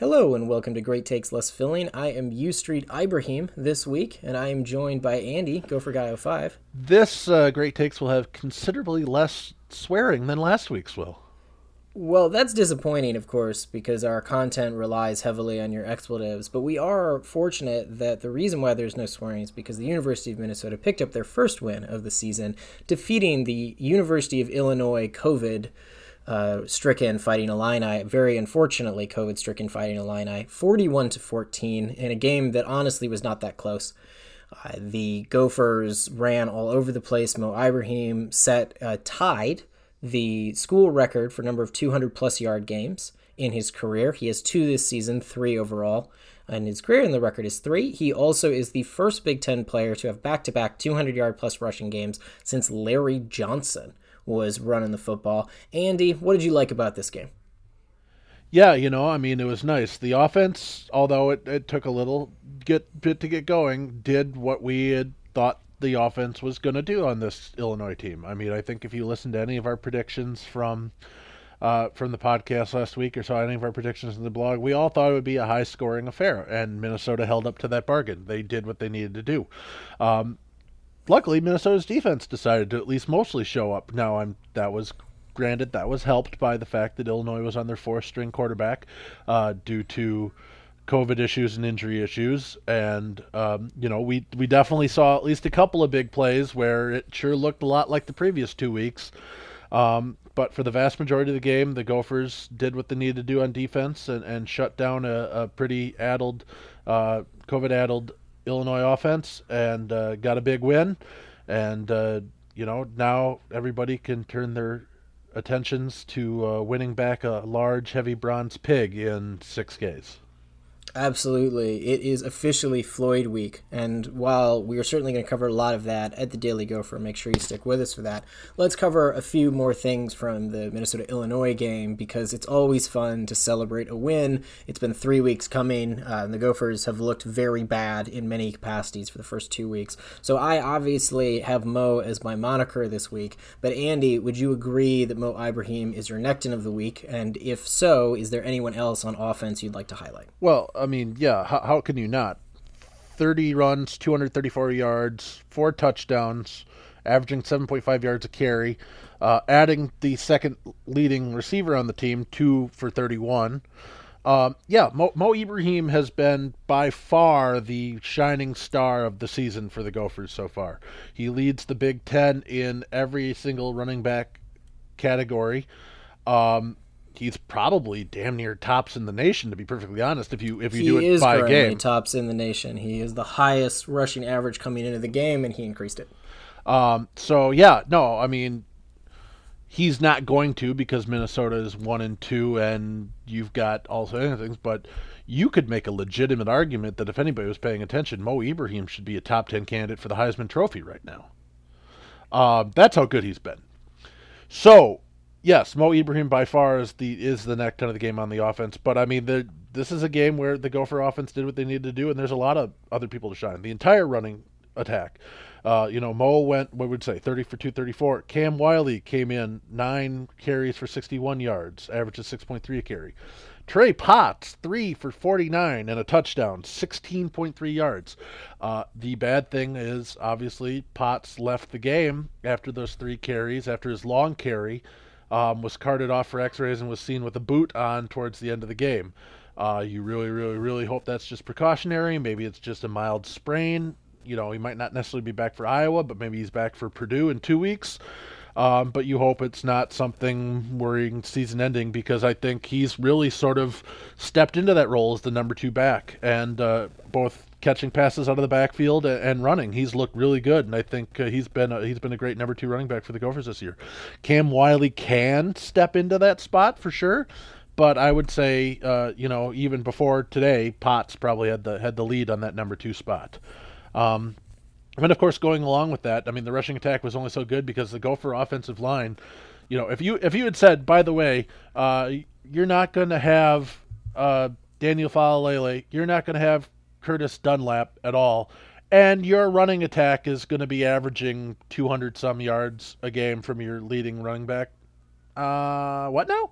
Hello and welcome to Great Takes Less Filling. I am U Street Ibrahim this week, and I am joined by Andy, Gopher Guy 05. This Great Takes will have considerably less swearing than last week's will. Well, that's disappointing, of course, because our content relies heavily on your expletives, but we are fortunate that the reason why there's no swearing is because the University of Minnesota picked up their first win of the season, defeating the University of Illinois COVID-stricken Fighting Illini, very unfortunately COVID-stricken Fighting Illini, 41-14 in a game that honestly was not that close. The Gophers ran all over the place. Mo Ibrahim tied the school record for number of 200-plus yard games in his career. He has 2 this season, 3 overall in his career, and the record is 3. He also is the first Big Ten player to have back-to-back 200-yard-plus rushing games since Larry Johnson was running the football. Andy, what did you like about this game? Yeah, it was nice. The offense, although it took a little bit to get going, did what we had thought the offense was going to do on this Illinois team. I think if you listen to any of our predictions from the podcast last week or saw any of our predictions in the blog, we all thought it would be a high-scoring affair, and Minnesota held up to that bargain. They did what they needed to do. Luckily, Minnesota's defense decided to at least mostly show up. Now, that was helped by the fact that Illinois was on their fourth-string quarterback due to COVID issues and injury issues. And, we definitely saw at least a couple of big plays where it sure looked a lot like the previous 2 weeks. But for the vast majority of the game, the Gophers did what they needed to do on defense and shut down a pretty addled, COVID-addled Illinois offense and got a big win. And, now everybody can turn their attentions to winning back a large, heavy bronze pig in 6 days. Absolutely. It is officially Floyd week, and while we are certainly going to cover a lot of that at the Daily Gopher, make sure you stick with us for that. Let's cover a few more things from the Minnesota-Illinois game, because it's always fun to celebrate a win. It's been 3 weeks coming, and the Gophers have looked very bad in many capacities for the first 2 weeks. So I obviously have Mo as my moniker this week, but Andy, would you agree that Mo Ibrahim is your Necton of the week? And if so, is there anyone else on offense you'd like to highlight? Well, yeah, how can you not? 30 runs, 234 yards, 4 touchdowns, averaging 7.5 yards a carry, adding the second leading receiver on the team, 2 for 31. Mo Ibrahim has been by far the shining star of the season for the Gophers so far. He leads the Big Ten in every single running back category. He's probably damn near tops in the nation, to be perfectly honest, if you do it by game. He is currently tops in the nation. He is the highest rushing average coming into the game, and he increased it. He's not going to, because Minnesota is 1-2, and you've got all sorts of things, but you could make a legitimate argument that if anybody was paying attention, Mo Ibrahim should be a top 10 candidate for the Heisman Trophy right now. That's how good he's been. So, yes, Mo Ibrahim by far is the neck ton of the game on the offense, but this is a game where the Gopher offense did what they needed to do, and there's a lot of other people to shine. The entire running attack, Mo went 30 for 234. Cam Wiley came in 9 carries for 61 yards, averages 6.3 a carry. Trey Potts 3 for 49 and a touchdown, 16.3 yards. The bad thing is obviously Potts left the game after those 3 carries, after his long carry. Was carted off for x-rays and was seen with a boot on towards the end of the game. You really, really, really hope that's just precautionary. Maybe it's just a mild sprain. He might not necessarily be back for Iowa, but maybe he's back for Purdue in 2 weeks. But you hope it's not something worrying season-ending, because I think he's really sort of stepped into that role as the number 2 back, and both catching passes out of the backfield and running. He's looked really good, and I think he's been a great number 2 running back for the Gophers this year. Cam Wiley can step into that spot for sure, but I would say even before today, Potts probably had the lead on that number 2 spot. And of course, going along with that, the rushing attack was only so good because the Gopher offensive line. If you had said, by the way, you're not going to have Daniel Falalele, you're not going to have Curtis Dunlap at all, and your running attack is going to be averaging 200-some yards a game from your leading running back. What now?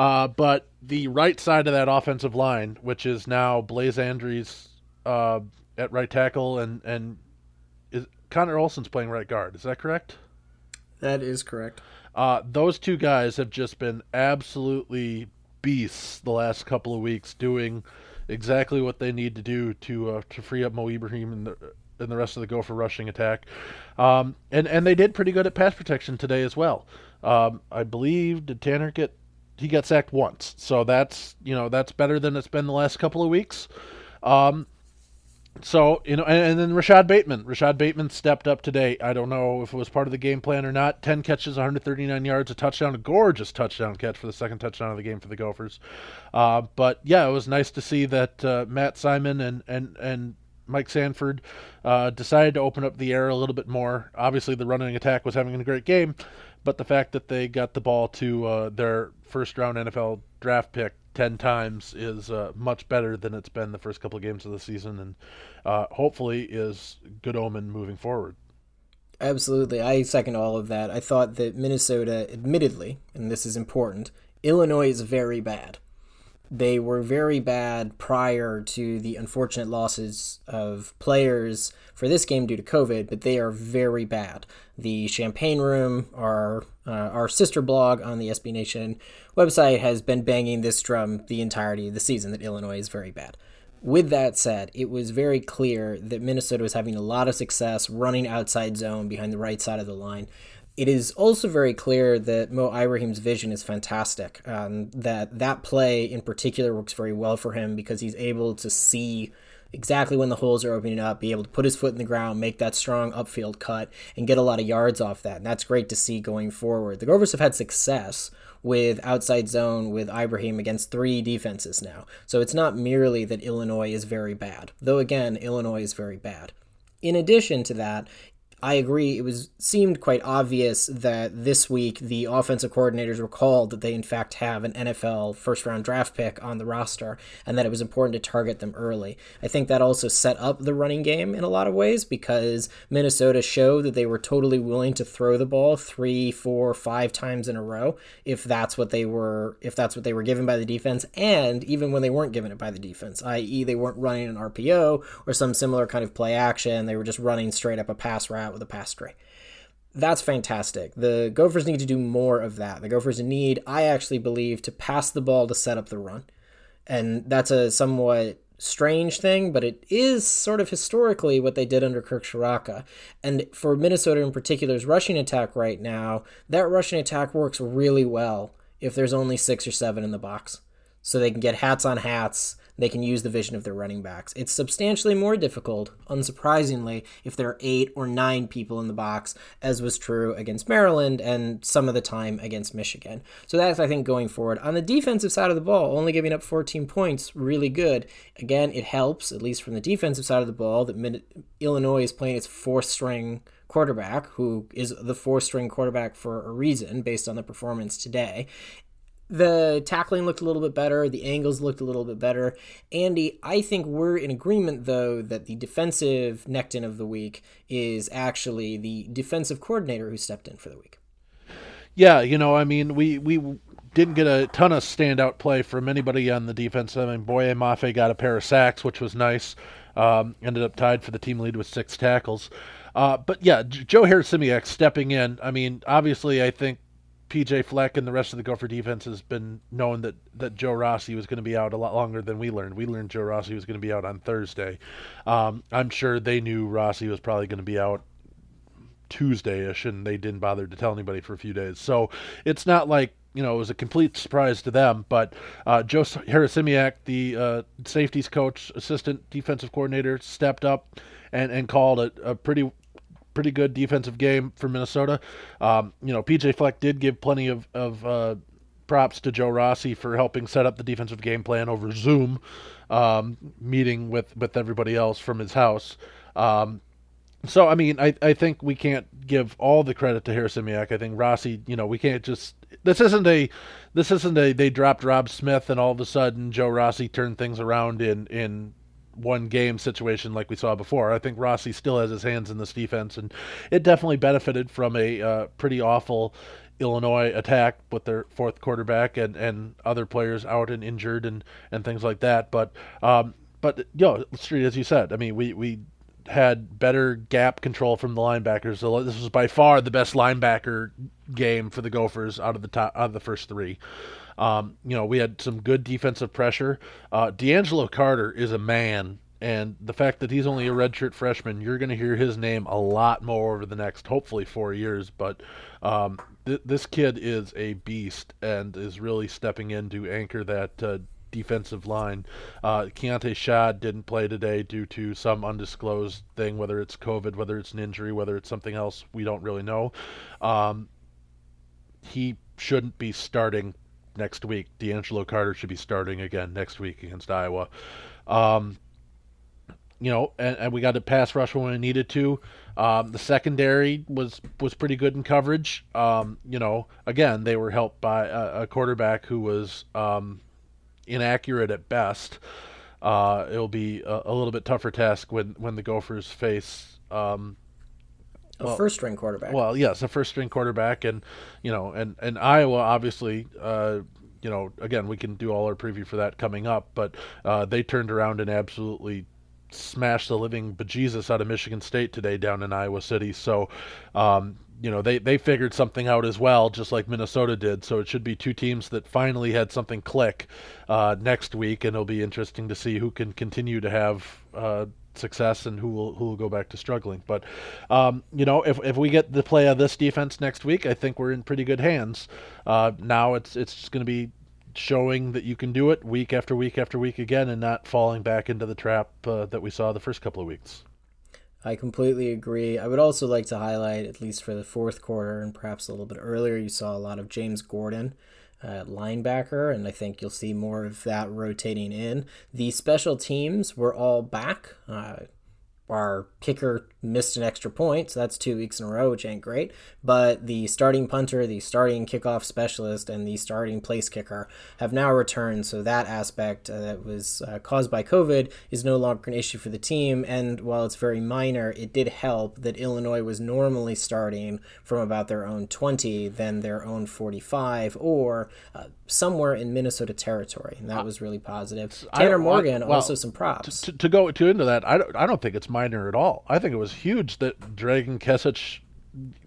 But the right side of that offensive line, which is now Blaze Andrews at right tackle, and is Connor Olson's playing right guard. Is that correct? That is correct. Those two guys have just been absolutely beasts the last couple of weeks, doing exactly what they need to do to free up Mo Ibrahim and the rest of the Gopher rushing attack. And they did pretty good at pass protection today as well. I believe, did Tanner get... He got sacked once, so that's better than it's been the last couple of weeks. And then Rashad Bateman stepped up today. I don't know if it was part of the game plan or not. 10 catches, 139 yards, a touchdown, a gorgeous touchdown catch for the second touchdown of the game for the Gophers. But yeah, it was nice to see that Matt Simon and Mike Sanford decided to open up the air a little bit more. Obviously, the running attack was having a great game, but the fact that they got the ball to their first-round NFL draft pick 10 times is much better than it's been the first couple of games of the season, and hopefully is good omen moving forward. Absolutely. I second all of that. I thought that Minnesota, admittedly, and this is important, Illinois is very bad. They were very bad prior to the unfortunate losses of players for this game due to COVID, but they are very bad. The Champagne Room, our sister blog on the SB Nation website, has been banging this drum the entirety of the season that Illinois is very bad. With that said, it was very clear that Minnesota was having a lot of success running outside zone behind the right side of the line. It is also very clear that Mo Ibrahim's vision is fantastic. That play in particular works very well for him because he's able to see exactly when the holes are opening up, be able to put his foot in the ground, make that strong upfield cut, and get a lot of yards off that. And that's great to see going forward. The Gophers have had success with outside zone with Ibrahim against three defenses now. So it's not merely that Illinois is very bad, though again, Illinois is very bad. In addition to that, I agree. It seemed quite obvious that this week the offensive coordinators were called that they in fact have an NFL first-round draft pick on the roster and that it was important to target them early. I think that also set up the running game in a lot of ways because Minnesota showed that they were totally willing to throw the ball 3, 4, 5 times in a row if that's what they were given by the defense, and even when they weren't given it by the defense, i.e. they weren't running an RPO or some similar kind of play action. They were just running straight up a pass route with a pass string. That's fantastic. The Gophers need to do more of that. The Gophers need, I actually believe, to pass the ball to set up the run. And that's a somewhat strange thing, but it is sort of historically what they did under Kirk Shiraka. And for Minnesota in particular's rushing attack right now, that rushing attack works really well if there's only 6 or 7 in the box. So they can get hats on hats. They can use the vision of their running backs. It's substantially more difficult, unsurprisingly, if there are 8 or 9 people in the box, as was true against Maryland and some of the time against Michigan. So that's, I think, going forward. On the defensive side of the ball, only giving up 14 points, really good. Again, it helps, at least from the defensive side of the ball, that Illinois is playing its fourth-string quarterback, who is the fourth-string quarterback for a reason based on the performance today. The tackling looked a little bit better. The angles looked a little bit better. Andy, I think we're in agreement, though, that the defensive neckton of the week is actually the defensive coordinator who stepped in for the week. Yeah, we didn't get a ton of standout play from anybody on the defense. Boye Mafe got a pair of sacks, which was nice. Ended up tied for the team lead with 6 tackles. But yeah, Joe Harasymiak stepping in. Obviously, I think P.J. Fleck and the rest of the Gopher defense has been known that Joe Rossi was going to be out a lot longer than we learned. We learned Joe Rossi was going to be out on Thursday. I'm sure they knew Rossi was probably going to be out Tuesday-ish, and they didn't bother to tell anybody for a few days. So it's not like, it was a complete surprise to them, but Joe Harasymiak, the safeties coach, assistant defensive coordinator, stepped up and called a pretty good defensive game for Minnesota. P.J. Fleck did give plenty of props to Joe Rossi for helping set up the defensive game plan over Zoom meeting with everybody else from his house. I think we can't give all the credit to Harasymiak. I think Rossi, we can't just... This isn't a they dropped Rob Smith and all of a sudden Joe Rossi turned things around in one game situation like we saw before. I think Rossi still has his hands in this defense, and it definitely benefited from a pretty awful Illinois attack with their fourth quarterback and other players out and injured and things like that. But you know, Street, as you said, I mean, we had better gap control from the linebackers. So this was by far the best linebacker game for the Gophers out of the first three. You know, we had some good defensive pressure. D'Angelo Carter is a man, and the fact that he's only a redshirt freshman, you're going to hear his name a lot more over the next, hopefully, 4 years. But this kid is a beast and is really stepping in to anchor that defensive line. Keontae Shad didn't play today due to some undisclosed thing, whether it's COVID, whether it's an injury, whether it's something else, we don't really know. He shouldn't be starting next week. D'Angelo Carter should be starting again next week against Iowa. You know, and we got a pass rush when we needed to. The secondary was pretty good in coverage. You know, again, they were helped by a quarterback who was inaccurate at best. It'll be a little bit tougher task when the Gophers face a first-string quarterback. Well, yes, a first-string quarterback, and you know, and Iowa obviously. You know, again, we can do all our preview for that coming up, but they turned around and absolutely smashed the living bejesus out of Michigan State today down in Iowa City. So, you know, they figured something out as well, just like Minnesota did. So it should be two teams that finally had something click next week, and it'll be interesting to see who can continue to have success and who will go back to struggling. But, you know, if we get the play of this defense next week, I think we're in pretty good hands. Now it's going to be showing that you can do it week after week after week again and not falling back into the trap that we saw the first couple of weeks. I completely agree. I would also like to highlight, at least for the fourth quarter and perhaps a little bit earlier, you saw a lot of James Gordon at linebacker, and I think you'll see more of that rotating in. The special teams were all back. Our kicker missed an extra point, so that's 2 weeks in a row, which ain't great. But the starting punter, the starting kickoff specialist, and the starting place kicker have now returned. So that aspect that was caused by COVID is no longer an issue for the team. And while it's very minor, it did help that Illinois was normally starting from about their own 20, then their own 45, or somewhere in Minnesota territory, and that was really positive. Tanner Morgan, also some props. To go into that, I don't think it's minor at all. I think it was huge that Dragan Kesich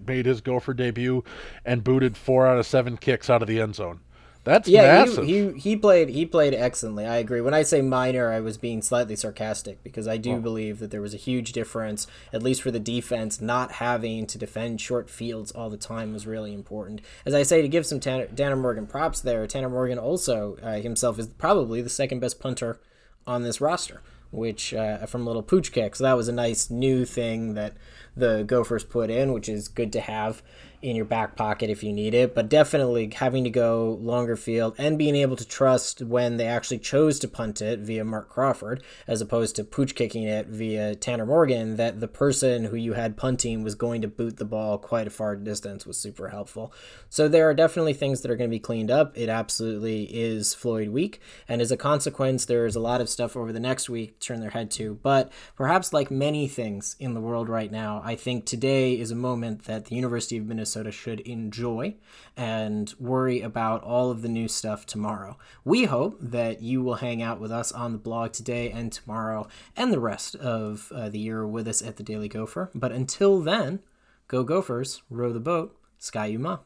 made his Gopher debut and booted 4 out of 7 kicks out of the end zone. That's massive. He played excellently. I agree. When I say minor, I was being slightly sarcastic because I do believe that there was a huge difference, at least for the defense. Not having to defend short fields all the time was really important. As I say, to give some Tanner Morgan props there, Tanner Morgan also himself is probably the second best punter on this roster, which from little pooch kick. So that was a nice new thing that the Gophers put in, which is good to have in your back pocket if you need it. But definitely having to go longer field and being able to trust when they actually chose to punt it via Mark Crawford, as opposed to pooch kicking it via Tanner Morgan, that the person who you had punting was going to boot the ball quite a far distance, was super helpful. So there are definitely things that are going to be cleaned up. It absolutely is Floyd week, and as a consequence, there's a lot of stuff over the next week to turn their head to. But perhaps like many things in the world right now, I think today is a moment that the University of Minnesota should enjoy and worry about all of the new stuff tomorrow. We hope that you will hang out with us on the blog today and tomorrow and the rest of the year with us at the Daily Gopher. But until then, go Gophers, row the boat, Sky Uma.